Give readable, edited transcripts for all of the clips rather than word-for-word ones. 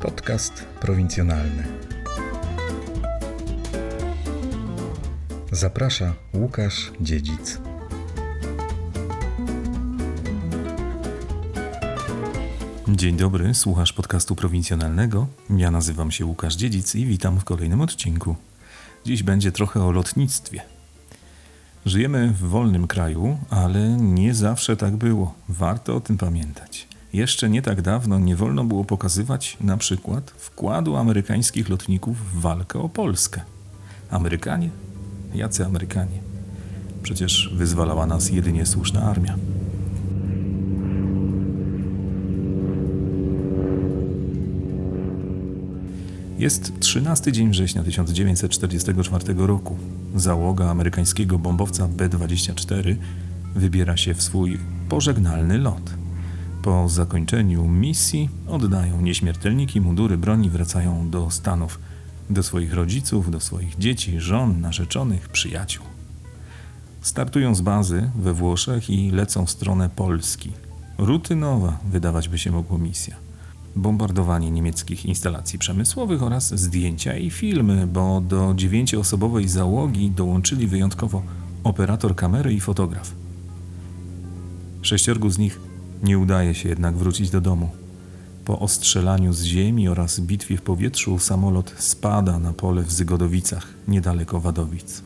Podcast prowincjonalny. Zaprasza Łukasz Dziedzic. Dzień dobry, słuchasz podcastu prowincjonalnego. Ja nazywam się Łukasz Dziedzic i witam w kolejnym odcinku. Dziś będzie trochę o lotnictwie. Żyjemy w wolnym kraju, ale nie zawsze tak było. Warto o tym pamiętać. Jeszcze nie tak dawno nie wolno było pokazywać na przykład wkładu amerykańskich lotników w walkę o Polskę. Amerykanie? Jacy Amerykanie? Przecież wyzwalała nas jedynie słuszna armia. Jest 13 dzień września 1944 roku. Załoga amerykańskiego bombowca B-24 wybiera się w swój pożegnalny lot. Po zakończeniu misji oddają nieśmiertelniki, mundury, broni, wracają do Stanów, do swoich rodziców, do swoich dzieci, żon, narzeczonych, przyjaciół. Startują z bazy we Włoszech i lecą w stronę Polski. Rutynowa wydawać by się mogło misja. Bombardowanie niemieckich instalacji przemysłowych oraz zdjęcia i filmy, bo do 9-osobowej załogi dołączyli wyjątkowo operator kamery i fotograf. 6 z nich nie udaje się jednak wrócić do domu. Po ostrzelaniu z ziemi oraz bitwie w powietrzu samolot spada na pole w Zygodowicach, niedaleko Wadowic.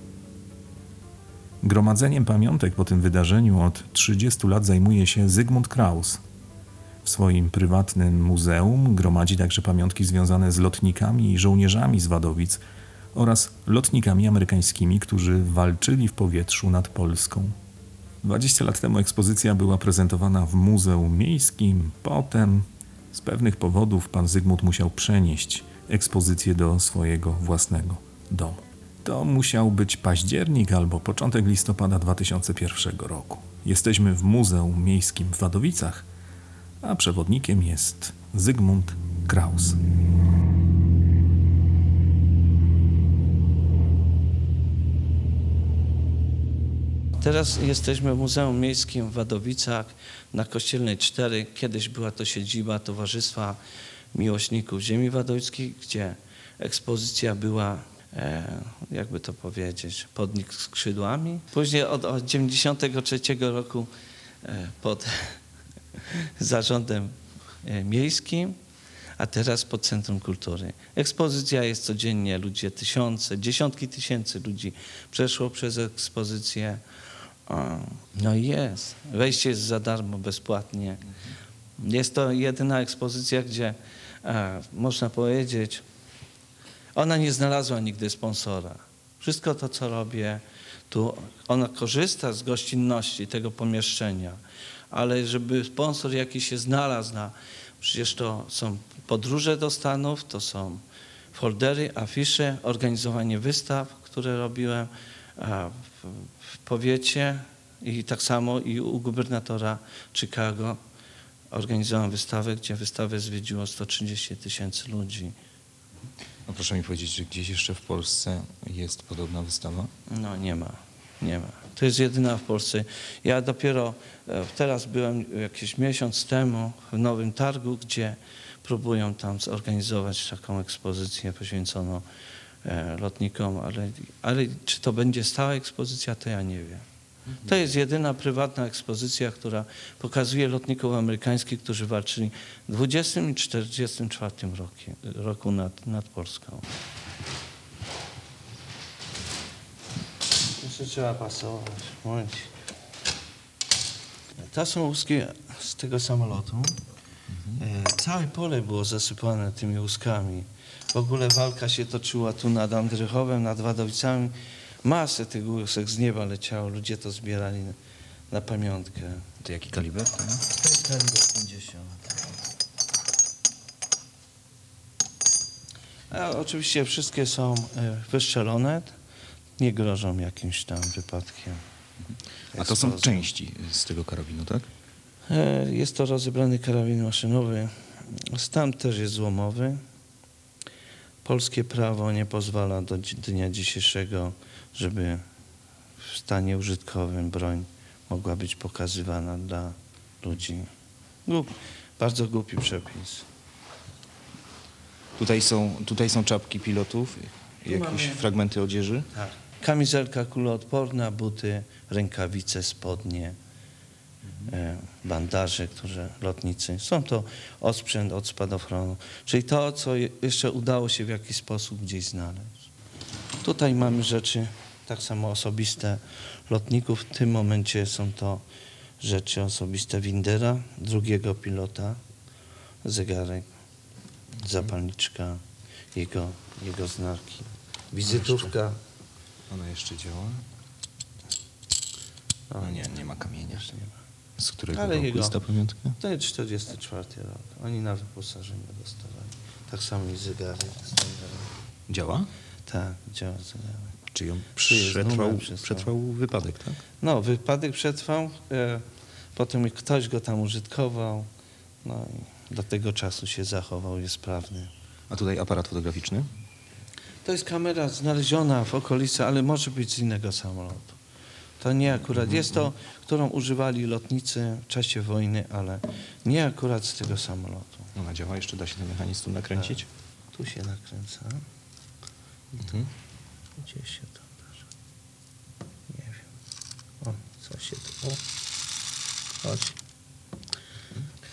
Gromadzeniem pamiątek po tym wydarzeniu od 30 lat zajmuje się Zygmunt Kraus. W swoim prywatnym muzeum gromadzi także pamiątki związane z lotnikami i żołnierzami z Wadowic oraz lotnikami amerykańskimi, którzy walczyli w powietrzu nad Polską. 20 lat temu ekspozycja była prezentowana w Muzeum Miejskim, potem z pewnych powodów pan Zygmunt musiał przenieść ekspozycję do swojego własnego domu. To musiał być październik albo początek listopada 2001 roku. Jesteśmy w Muzeum Miejskim w Wadowicach, a przewodnikiem jest Zygmunt Kraus. Teraz jesteśmy w Muzeum Miejskim w Wadowicach na Kościelnej 4. Kiedyś była to siedziba Towarzystwa Miłośników Ziemi Wadowickiej, gdzie ekspozycja była, jakby to powiedzieć, podnik skrzydłami. Później od 93 roku pod zarządem miejskim, a teraz pod Centrum Kultury. Ekspozycja jest codziennie, ludzie tysiące, dziesiątki tysięcy ludzi przeszło przez ekspozycję. No i jest. Wejście jest za darmo, bezpłatnie. Jest to jedyna ekspozycja, gdzie można powiedzieć, ona nie znalazła nigdy sponsora. Wszystko to, co robię tu, ona korzysta z gościnności tego pomieszczenia. Ale żeby sponsor jakiś się znalazł, przecież to są podróże do Stanów, to są foldery, afisze, organizowanie wystaw, które robiłem w powiecie i tak samo i u gubernatora Chicago organizowałem wystawę, gdzie wystawę zwiedziło 130 tysięcy ludzi. No proszę mi powiedzieć, że gdzieś jeszcze w Polsce jest podobna wystawa? No nie ma. Nie ma. To jest jedyna w Polsce. Ja dopiero teraz byłem jakiś miesiąc temu w Nowym Targu, gdzie próbują tam zorganizować taką ekspozycję poświęconą lotnikom, ale czy to będzie stała ekspozycja, to ja nie wiem. To jest jedyna prywatna ekspozycja, która pokazuje lotników amerykańskich, którzy walczyli w 20 i 44 roku nad Polską. Trzeba pasować. Moment. To są łuski z tego samolotu. Całe pole było zasypane tymi łuskami. W ogóle walka się toczyła tu nad Andrzechowem, nad Wadowicami. Masę tych łusek z nieba leciało. Ludzie to zbierali na pamiątkę. To jaki kaliber? To jest kaliber 50. A oczywiście wszystkie są wystrzelone. Nie grożą jakimś tam wypadkiem. A to są części z tego karabinu, tak? Jest to rozebrany karabin maszynowy. Stamp też jest złomowy. Polskie prawo nie pozwala do dnia dzisiejszego, żeby w stanie użytkowym broń mogła być pokazywana dla ludzi. Głupi, bardzo głupi przepis. Tutaj są czapki pilotów, jakieś fragmenty odzieży? Tak. Kamizelka kuloodporna, buty, rękawice, spodnie, bandaże, które lotnicy. Są to odsprzęt od spadochronu, czyli to, co jeszcze udało się w jakiś sposób gdzieś znaleźć. Tutaj mamy rzeczy tak samo osobiste lotników. W tym momencie są to rzeczy osobiste Windera, drugiego pilota, zegarek, zapalniczka, jego znaki, wizytówka. Ona jeszcze działa? No nie, nie ma kamienia. Nie ma. Z którego roku jest ta pamiątka? To jest 44 rok. Oni na wyposażenie dostawali. Tak samo i zegarek. Działa? Tak, działa zegarek. Czyli on przetrwał wypadek, tak? No, wypadek przetrwał. Potem ktoś go tam użytkował. No i do tego czasu się zachował, jest sprawny. A tutaj aparat fotograficzny? To jest kamera znaleziona w okolicy, ale może być z innego samolotu. To nie akurat. Jest to, którą używali lotnicy w czasie wojny, ale nie akurat z tego samolotu. Ona działa? Jeszcze da się ten mechanizm tu nakręcić? Tak. Tu się nakręca. Gdzie się to bierze? Nie wiem. O, co się tu... Chodź.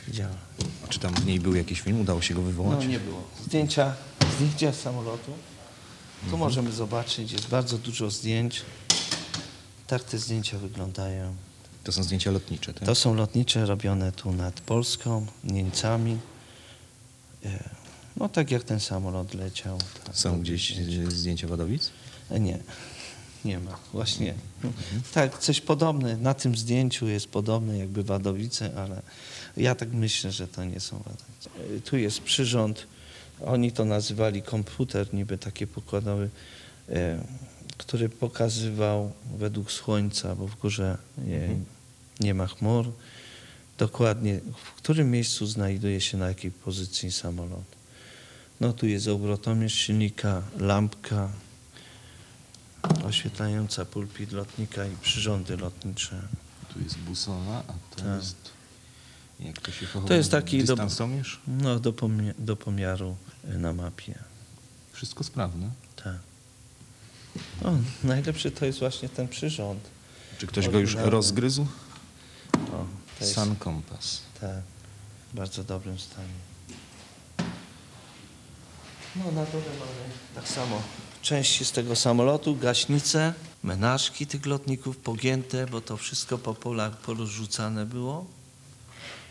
Działa. A czy tam w niej był jakiś film? Udało się go wywołać? No nie było. Zdjęcia z samolotu. Tu możemy zobaczyć. Jest bardzo dużo zdjęć. Tak te zdjęcia wyglądają. To są zdjęcia lotnicze, tak? To są lotnicze robione tu nad Polską, Niemcami. No tak jak ten samolot leciał. Tak. Są gdzieś zdjęcia Wadowic? Nie, nie ma. Właśnie tak, coś podobne. Na tym zdjęciu jest podobne jakby Wadowice, ale ja tak myślę, że to nie są Wadowice. Tu jest przyrząd. Oni to nazywali komputer, niby taki pokładowy, który pokazywał według słońca, bo w górze nie ma chmur, dokładnie w którym miejscu znajduje się na jakiej pozycji samolot. No tu jest obrotomierz silnika, lampka oświetlająca pulpit lotnika i przyrządy lotnicze. Tu jest busowa, a to jest... Jak to się pochowa? To jest taki dystansomierz? Do pomiaru na mapie. Wszystko sprawne? Tak. O, najlepszy to jest właśnie ten przyrząd. Czy ktoś go już rozgryzł? O, to jest, Sun Kompas. Tak, w bardzo dobrym stanie. No na dole mamy tak samo części z tego samolotu, gaśnice, menażki tych lotników pogięte, bo to wszystko po polach porozrzucane było.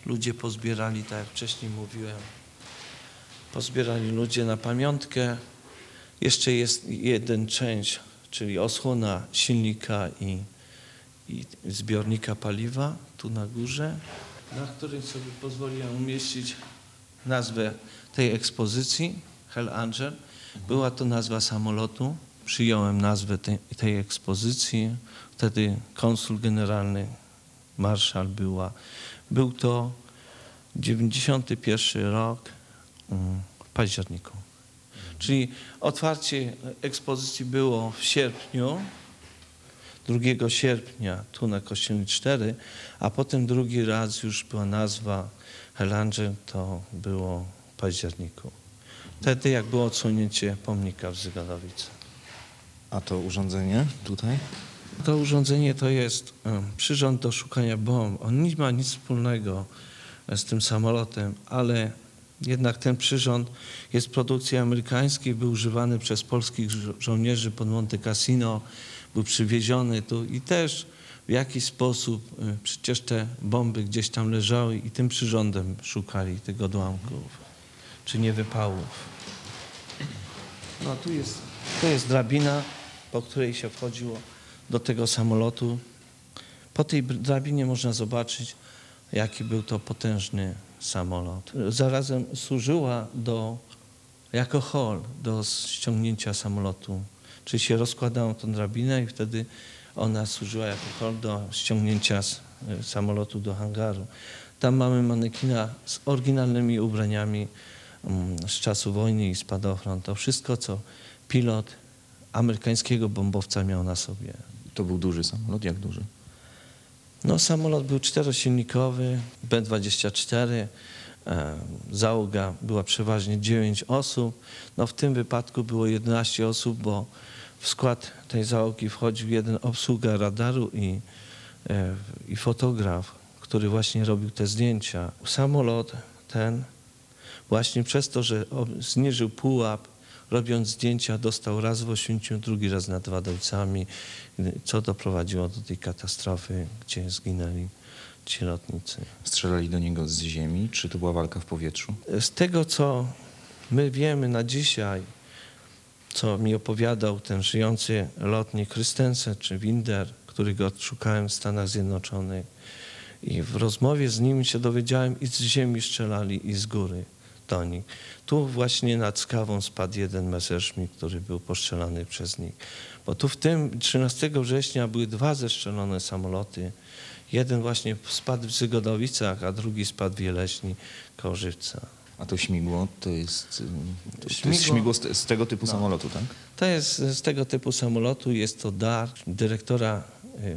Ludzie pozbierali, tak jak wcześniej mówiłem, pozbierali ludzie na pamiątkę. Jeszcze jest jeden część, czyli osłona silnika i zbiornika paliwa tu na górze, na której sobie pozwoliłem umieścić nazwę tej ekspozycji, Hell's Angel. Była to nazwa samolotu. Przyjąłem nazwę tej ekspozycji. Wtedy konsul generalny, marszał była. Był to 91 rok w październiku. Czyli otwarcie ekspozycji było w sierpniu, 2 sierpnia tu na Kościelnej 4, a potem drugi raz już była nazwa Hell's Angel, to było w październiku. Wtedy jak było odsunięcie pomnika w Zygodowicach. A to urządzenie tutaj? To urządzenie to jest przyrząd do szukania bomb. On nie ma nic wspólnego z tym samolotem, ale jednak ten przyrząd jest produkcji amerykańskiej, był używany przez polskich żołnierzy pod Monte Cassino, był przywieziony tu i też w jakiś sposób przecież te bomby gdzieś tam leżały i tym przyrządem szukali tych odłamków, czy nie wypałów. No tu jest drabina, po której się wchodziło do tego samolotu. Po tej drabinie można zobaczyć, jaki był to potężny samolot. Zarazem służyła jako hol do ściągnięcia samolotu. Czyli się rozkładało tą drabinę i wtedy ona służyła jako hol do ściągnięcia samolotu do hangaru. Tam mamy manekina z oryginalnymi ubraniami z czasu wojny i spadochron. To wszystko, co pilot amerykańskiego bombowca miał na sobie. To był duży samolot? Jak duży? No, samolot był czterosilnikowy, B-24, załoga była przeważnie 9 osób. No, w tym wypadku było 11 osób, bo w skład tej załogi wchodził jeden obsługa radaru i fotograf, który właśnie robił te zdjęcia. Samolot ten właśnie przez to, że zniżył pułap, robiąc zdjęcia, dostał raz w Oświęcimiu, drugi raz nad Wadowicami, co doprowadziło do tej katastrofy, gdzie zginęli ci lotnicy. Strzelali do niego z ziemi? Czy to była walka w powietrzu? Z tego, co my wiemy na dzisiaj, co mi opowiadał ten żyjący lotnik Christensen czy Winder, którego odszukałem w Stanach Zjednoczonych, i w rozmowie z nimi się dowiedziałem, i z ziemi strzelali, i z góry do nich. Tu właśnie nad Skawą spadł jeden Messerschmitt, który był postrzelany przez nich. Bo tu w tym 13 września były dwa zestrzelone samoloty. Jeden właśnie spadł w Zygodowicach, a drugi spadł w Jeleśni Kołżywca. A to śmigło to jest śmigło z tego typu samolotu, tak? To jest z tego typu samolotu. Jest to dar dyrektora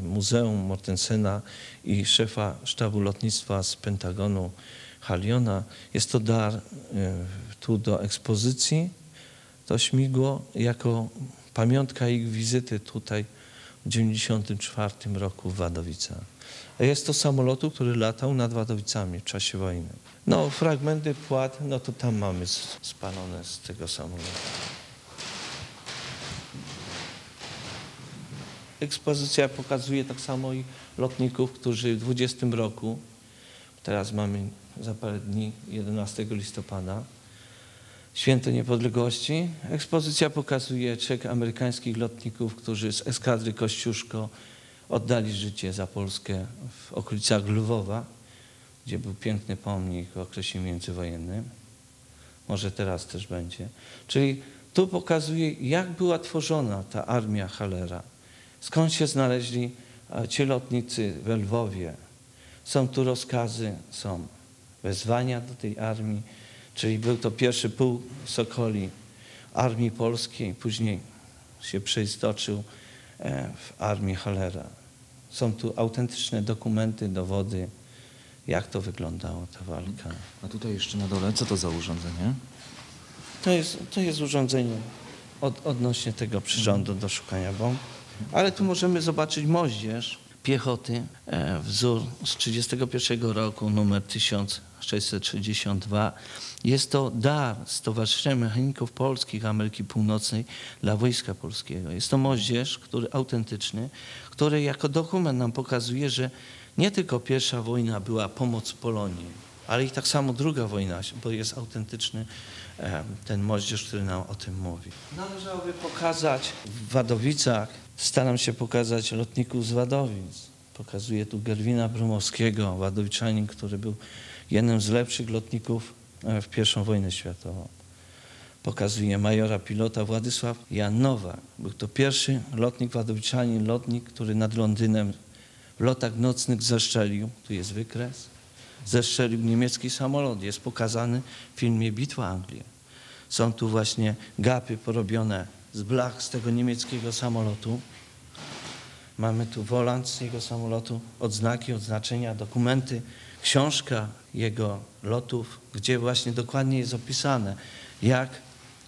Muzeum Mortensena i szefa sztabu lotnictwa z Pentagonu Haliona. Jest to dar tu do ekspozycji. To śmigło jako pamiątka ich wizyty tutaj w 1994 roku w Wadowicach. Jest to samolotu, który latał nad Wadowicami w czasie wojny. No, fragmenty płat, no to tam mamy spalone z tego samolotu. Ekspozycja pokazuje tak samo i lotników, którzy w 20 roku, teraz mamy za parę dni, 11 listopada, Święto Niepodległości. Ekspozycja pokazuje trzech amerykańskich lotników, którzy z eskadry Kościuszko oddali życie za Polskę w okolicach Lwowa, gdzie był piękny pomnik w okresie międzywojennym. Może teraz też będzie. Czyli tu pokazuje, jak była tworzona ta armia Halera. Skąd się znaleźli ci lotnicy we Lwowie. Są tu rozkazy, są wezwania do tej armii. Czyli był to pierwszy pułk Sokoli Armii Polskiej. Później się przeistoczył w Armii Halera. Są tu autentyczne dokumenty, dowody, jak to wyglądała ta walka. A tutaj jeszcze na dole, co to za urządzenie? To jest urządzenie odnośnie tego przyrządu do szukania bomb. Ale tu możemy zobaczyć moździerz piechoty, wzór z 1931 roku, numer 1662. Jest to dar Stowarzyszenia Mechaników Polskich Ameryki Północnej dla Wojska Polskiego. Jest to moździerz, który autentyczny, który jako dokument nam pokazuje, że nie tylko pierwsza wojna była pomoc Polonii, ale i tak samo druga wojna, bo jest autentyczny ten moździerz, który nam o tym mówi. Należałoby pokazać w Wadowicach, staram się pokazać lotników z Wadowic. Pokazuję tu Gerwina Brumowskiego, wadowiczanin, który był jednym z lepszych lotników w I wojnę światową. Pokazuje majora pilota Władysław Jan Nowak. Był to pierwszy lotnik wadowiczanin, lotnik, który nad Londynem w lotach nocnych zestrzelił, tu jest wykres, zestrzelił niemiecki samolot. Jest pokazany w filmie Bitwa Anglii. Są tu właśnie gapy porobione z blach z tego niemieckiego samolotu. Mamy tu wolant z jego samolotu, odznaki, odznaczenia, dokumenty, książka jego lotów, gdzie właśnie dokładnie jest opisane, jak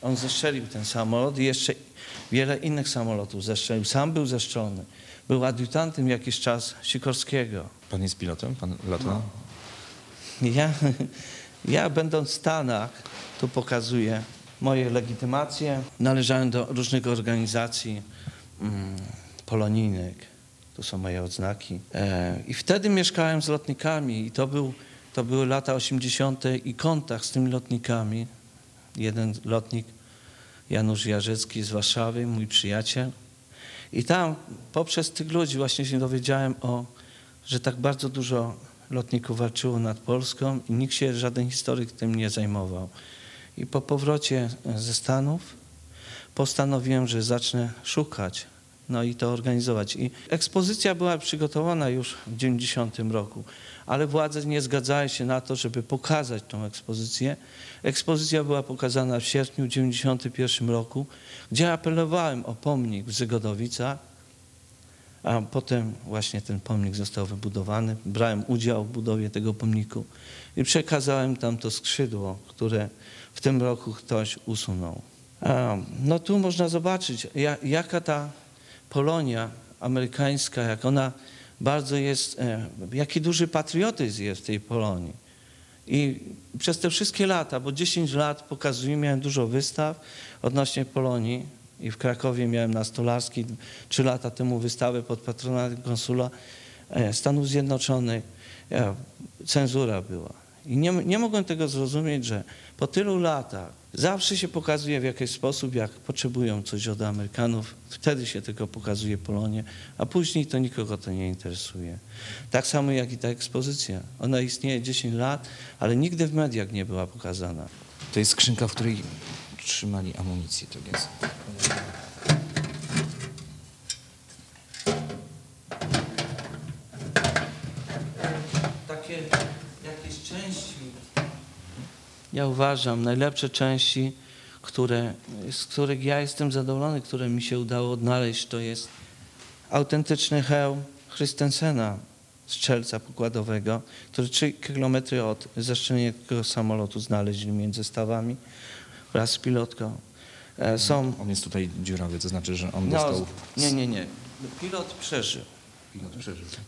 on zestrzelił ten samolot i jeszcze wiele innych samolotów zestrzelił. Sam był zestrzelony. Był adiutantem jakiś czas Sikorskiego. Pan jest pilotem? Pan lata? No. Ja będąc w Stanach, tu pokazuję moje legitymacje. Należałem do różnych organizacji polonijnych. Tu są moje odznaki. I wtedy mieszkałem z lotnikami i to były lata 80. i kontakt z tymi lotnikami. Jeden lotnik, Janusz Jarzęcki z Warszawy, mój przyjaciel. I tam poprzez tych ludzi właśnie się dowiedziałem że tak bardzo dużo lotników walczyło nad Polską i nikt się, żaden historyk tym nie zajmował. I po powrocie ze Stanów postanowiłem, że zacznę szukać, no i to organizować. I ekspozycja była przygotowana już w 90 roku, ale władze nie zgadzały się na to, żeby pokazać tą ekspozycję. Ekspozycja była pokazana w sierpniu 91 roku, gdzie apelowałem o pomnik w Zygodowicach, a potem właśnie ten pomnik został wybudowany. Brałem udział w budowie tego pomniku i przekazałem tam to skrzydło, które w tym roku ktoś usunął. No tu można zobaczyć, jaka ta Polonia amerykańska, jak ona bardzo jest, jaki duży patriotyzm jest w tej Polonii. I przez te wszystkie lata, bo 10 lat pokazuję, miałem dużo wystaw odnośnie Polonii i w Krakowie miałem na Stolarskiej 3 lata temu wystawę pod patronatem konsula Stanów Zjednoczonych. Cenzura była. I nie mogłem tego zrozumieć, że po tylu latach zawsze się pokazuje w jakiś sposób, jak potrzebują coś od Amerykanów, wtedy się tylko pokazuje Polonię, a później to nikogo to nie interesuje. Tak samo jak i ta ekspozycja. Ona istnieje 10 lat, ale nigdy w mediach nie była pokazana. To jest skrzynka, w której trzymali amunicję, tak jest. Ja uważam, najlepsze części, z których ja jestem zadowolony, które mi się udało odnaleźć, to jest autentyczny hełm Christensena, strzelca pokładowego, który 3 km od zeszczelnienia tego samolotu znaleźli między stawami wraz z pilotką. On jest tutaj dziurawy, to znaczy, że on dostał... Nie. Pilot przeżył.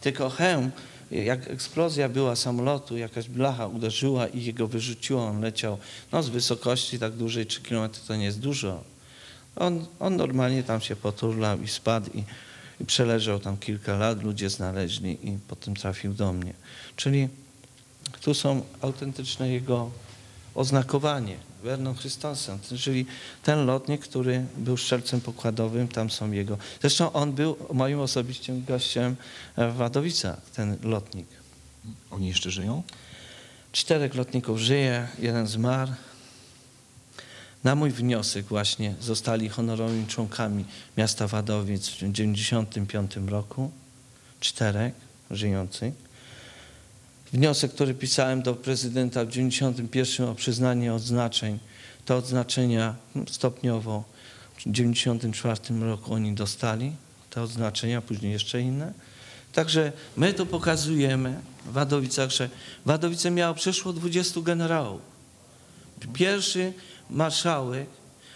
Tylko hełm, jak eksplozja była samolotu, jakaś blacha uderzyła i jego wyrzuciło, on leciał z wysokości tak dużej, 3 km to nie jest dużo. On normalnie tam się poturlał i spadł i przeleżał tam kilka lat, ludzie znaleźli i potem trafił do mnie. Czyli tu są autentyczne jego oznakowanie, Bernard Christensen, czyli ten lotnik, który był strzelcem pokładowym, tam są jego. Zresztą on był moim osobistym gościem w Wadowicach, ten lotnik. Oni jeszcze żyją? 4 lotników żyje, 1 zmarł. Na mój wniosek właśnie zostali honorowymi członkami miasta Wadowic w 1995 roku. 4 żyjących. Wniosek, który pisałem do prezydenta w 1991 o przyznanie odznaczeń, te odznaczenia stopniowo w 1994 roku oni dostali, te odznaczenia, później jeszcze inne. Także my to pokazujemy w Wadowicach, że Wadowice miało przeszło 20 generałów. Pierwszy marszałek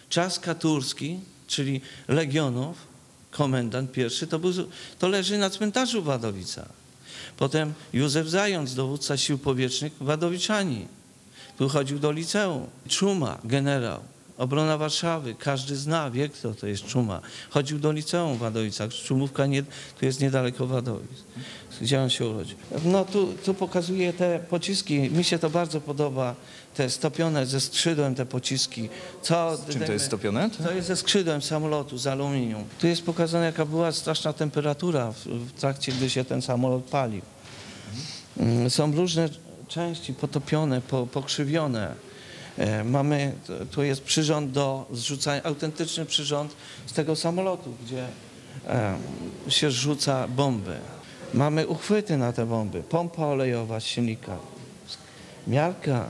Czaska Turski, czyli legionów, komendant pierwszy, to leży na cmentarzu w Wadowicach. Potem Józef Zając, dowódca sił powietrznych, wadowiczani. Tu chodził do liceum. Czuma, generał, obrona Warszawy. Każdy zna, wie kto to jest Czuma. Chodził do liceum w Wadowicach. Czumówka tu jest niedaleko Wadowic, gdzie on się urodził. Tu pokazuje te pociski. Mi się to bardzo podoba. Te stopione ze skrzydłem te pociski. Czym to jest stopione? To jest ze skrzydłem samolotu z aluminium. Tu jest pokazane, jaka była straszna temperatura w trakcie, gdy się ten samolot palił. Są różne części potopione, pokrzywione. Mamy, tu jest przyrząd do zrzucania, autentyczny przyrząd z tego samolotu, gdzie się rzuca bomby. Mamy uchwyty na te bomby, pompa olejowa z silnika, miarka.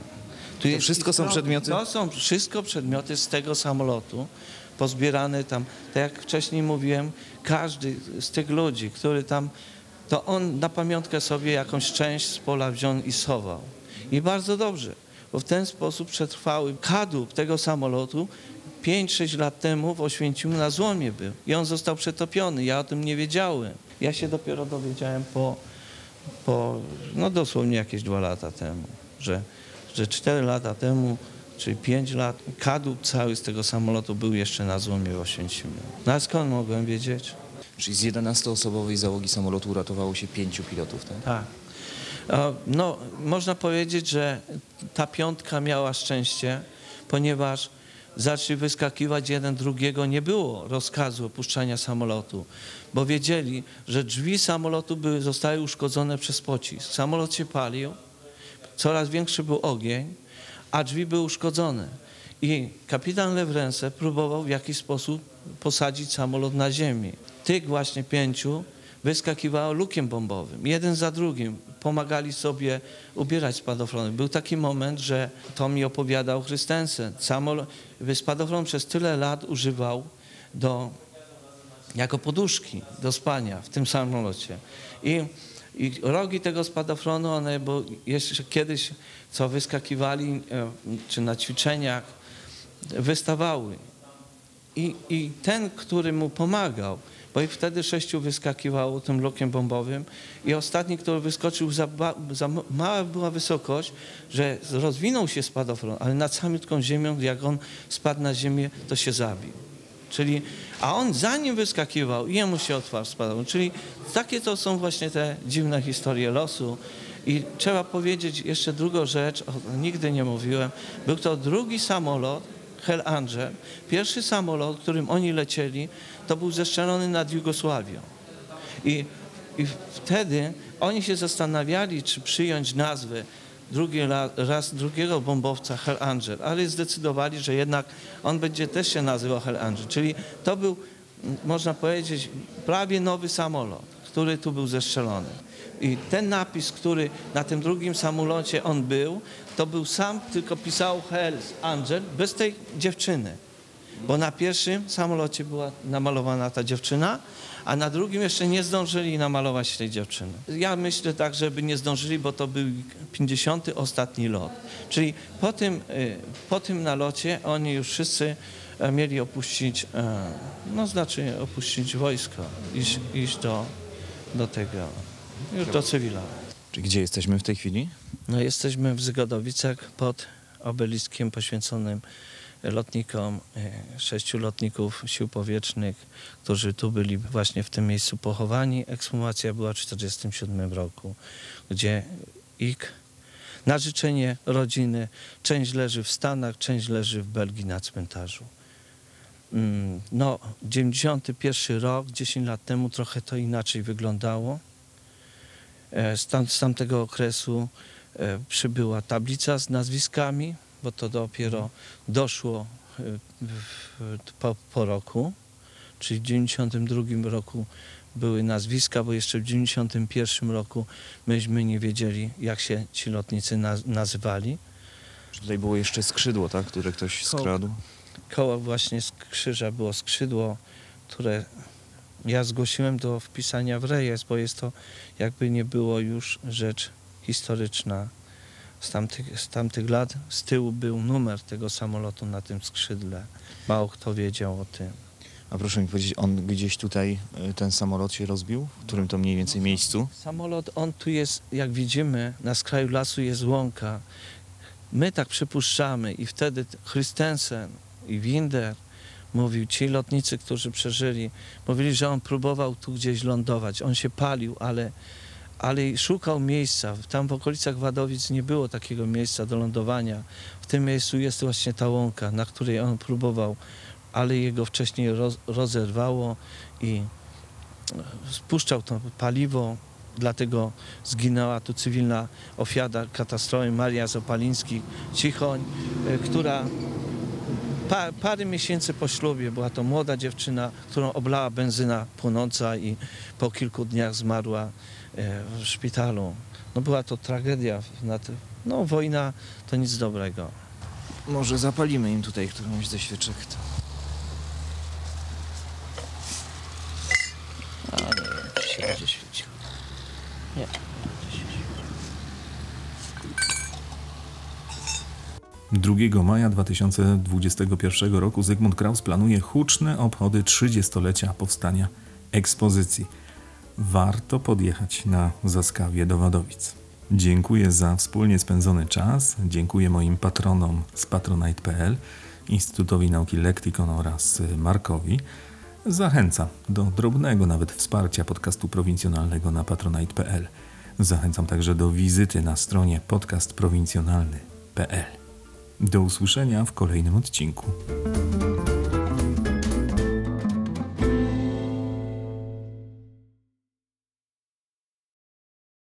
To wszystko są przedmioty? To są wszystko przedmioty z tego samolotu, pozbierane tam. Tak jak wcześniej mówiłem, każdy z tych ludzi, który tam, to on na pamiątkę sobie jakąś część z pola wziął i schował. I bardzo dobrze, bo w ten sposób przetrwały. Kadłub tego samolotu 5-6 lat temu w Oświęcimiu na złomie był i on został przetopiony. Ja o tym nie wiedziałem. Ja się dopiero dowiedziałem po dosłownie jakieś 2 lata temu, że 4 lata temu, czyli 5 lat, kadłub cały z tego samolotu był jeszcze na złomie w Oświęcimiu. Skąd mogłem wiedzieć? Czyli z 11-osobowej załogi samolotu uratowało się 5 pilotów, tak? Tak. Można powiedzieć, że ta 5 miała szczęście, ponieważ zaczęli wyskakiwać jeden drugiego. Nie było rozkazu opuszczania samolotu, bo wiedzieli, że drzwi samolotu zostały uszkodzone przez pocisk. Samolot się palił. Coraz większy był ogień, a drzwi były uszkodzone. I kapitan Lewrense próbował w jakiś sposób posadzić samolot na ziemi. Tych właśnie 5 wyskakiwało lukiem bombowym. Jeden za drugim pomagali sobie ubierać spadochrony. Był taki moment, że to mi opowiadał Christensen. Spadochron przez tyle lat używał do jako poduszki do spania w tym samolocie. I rogi tego spadochronu, one, bo jeszcze kiedyś co wyskakiwali, czy na ćwiczeniach, wystawały. I ten, który mu pomagał, bo ich wtedy 6 wyskakiwało tym lukiem bombowym i ostatni, który wyskoczył, za mała była wysokość, że rozwinął się spadochron, ale nad samiutką ziemią, jak on spadł na ziemię, to się zabił. Czyli, a on zanim wyskakiwał, jemu się otwarł spadochron. Czyli takie to są właśnie te dziwne historie losu. I trzeba powiedzieć jeszcze drugą rzecz, nigdy nie mówiłem. Był to drugi samolot, Hell's Angel. Pierwszy samolot, którym oni lecieli, to był zestrzelony nad Jugosławią. I wtedy oni się zastanawiali, czy przyjąć nazwę drugiego bombowca Hell's Angel, ale zdecydowali, że jednak on będzie też się nazywał Hell's Angel. Czyli to był, można powiedzieć, prawie nowy samolot, który tu był zestrzelony. I ten napis, który na tym drugim samolocie on był, to był sam, tylko pisał Hell's Angel bez tej dziewczyny. Bo na pierwszym samolocie była namalowana ta dziewczyna, a na drugim jeszcze nie zdążyli namalować tej dziewczyny. Ja myślę tak, żeby nie zdążyli, bo to był 50. ostatni lot. Czyli po tym nalocie oni już wszyscy mieli opuścić, opuścić wojsko, iść do tego... Już do cywila. Czy gdzie jesteśmy w tej chwili? No, jesteśmy w Zygodowicach pod obeliskiem poświęconym lotnikom, 6 lotników sił powietrznych, którzy tu byli właśnie w tym miejscu pochowani. Ekshumacja była w 1947 roku, gdzie ich na życzenie rodziny część leży w Stanach, część leży w Belgii na cmentarzu. No, 91 rok, 10 lat temu trochę to inaczej wyglądało. Z tamtego okresu przybyła tablica z nazwiskami, bo to dopiero doszło po roku, czyli w 92 roku były nazwiska, bo jeszcze w 91 roku myśmy nie wiedzieli, jak się ci lotnicy nazywali. Tutaj było jeszcze skrzydło, tak, które ktoś skradł? Koło właśnie z krzyża było skrzydło, które... Ja zgłosiłem do wpisania w rejestr, bo jest to jakby nie było już rzecz historyczna z tamtych lat. Z tyłu był numer tego samolotu na tym skrzydle. Mało kto wiedział o tym. A proszę mi powiedzieć, on gdzieś tutaj, ten samolot się rozbił? W którym to mniej więcej miejscu? Samolot, on tu jest, jak widzimy, na skraju lasu jest łąka. My tak przypuszczamy i wtedy Christensen i Winder mówił, ci lotnicy, którzy przeżyli, mówili, że on próbował tu gdzieś lądować. On się palił, ale szukał miejsca. Tam w okolicach Wadowic nie było takiego miejsca do lądowania. W tym miejscu jest właśnie ta łąka, na której on próbował, ale jego wcześniej rozerwało i spuszczał to paliwo. Dlatego zginęła tu cywilna ofiara katastrofy Maria Zopaliński-Cichoń, która... Parę miesięcy po ślubie była to młoda dziewczyna, którą oblała benzyna płonąca i po kilku dniach zmarła w szpitalu. No była to tragedia. No wojna to nic dobrego. Może zapalimy im tutaj którąś ze świeczek. Ale się będzie świeciło. Nie. Będzie się świeciło. 2 maja 2021 roku Zygmunt Kraus planuje huczne obchody 30-lecia powstania ekspozycji. Warto podjechać na Zaskawie do Wadowic. Dziękuję za wspólnie spędzony czas. Dziękuję moim patronom z patronite.pl, Instytutowi Nauki Lektykon oraz Markowi. Zachęcam do drobnego nawet wsparcia podcastu prowincjonalnego na patronite.pl. Zachęcam także do wizyty na stronie podcastprowincjonalny.pl. Do usłyszenia w kolejnym odcinku.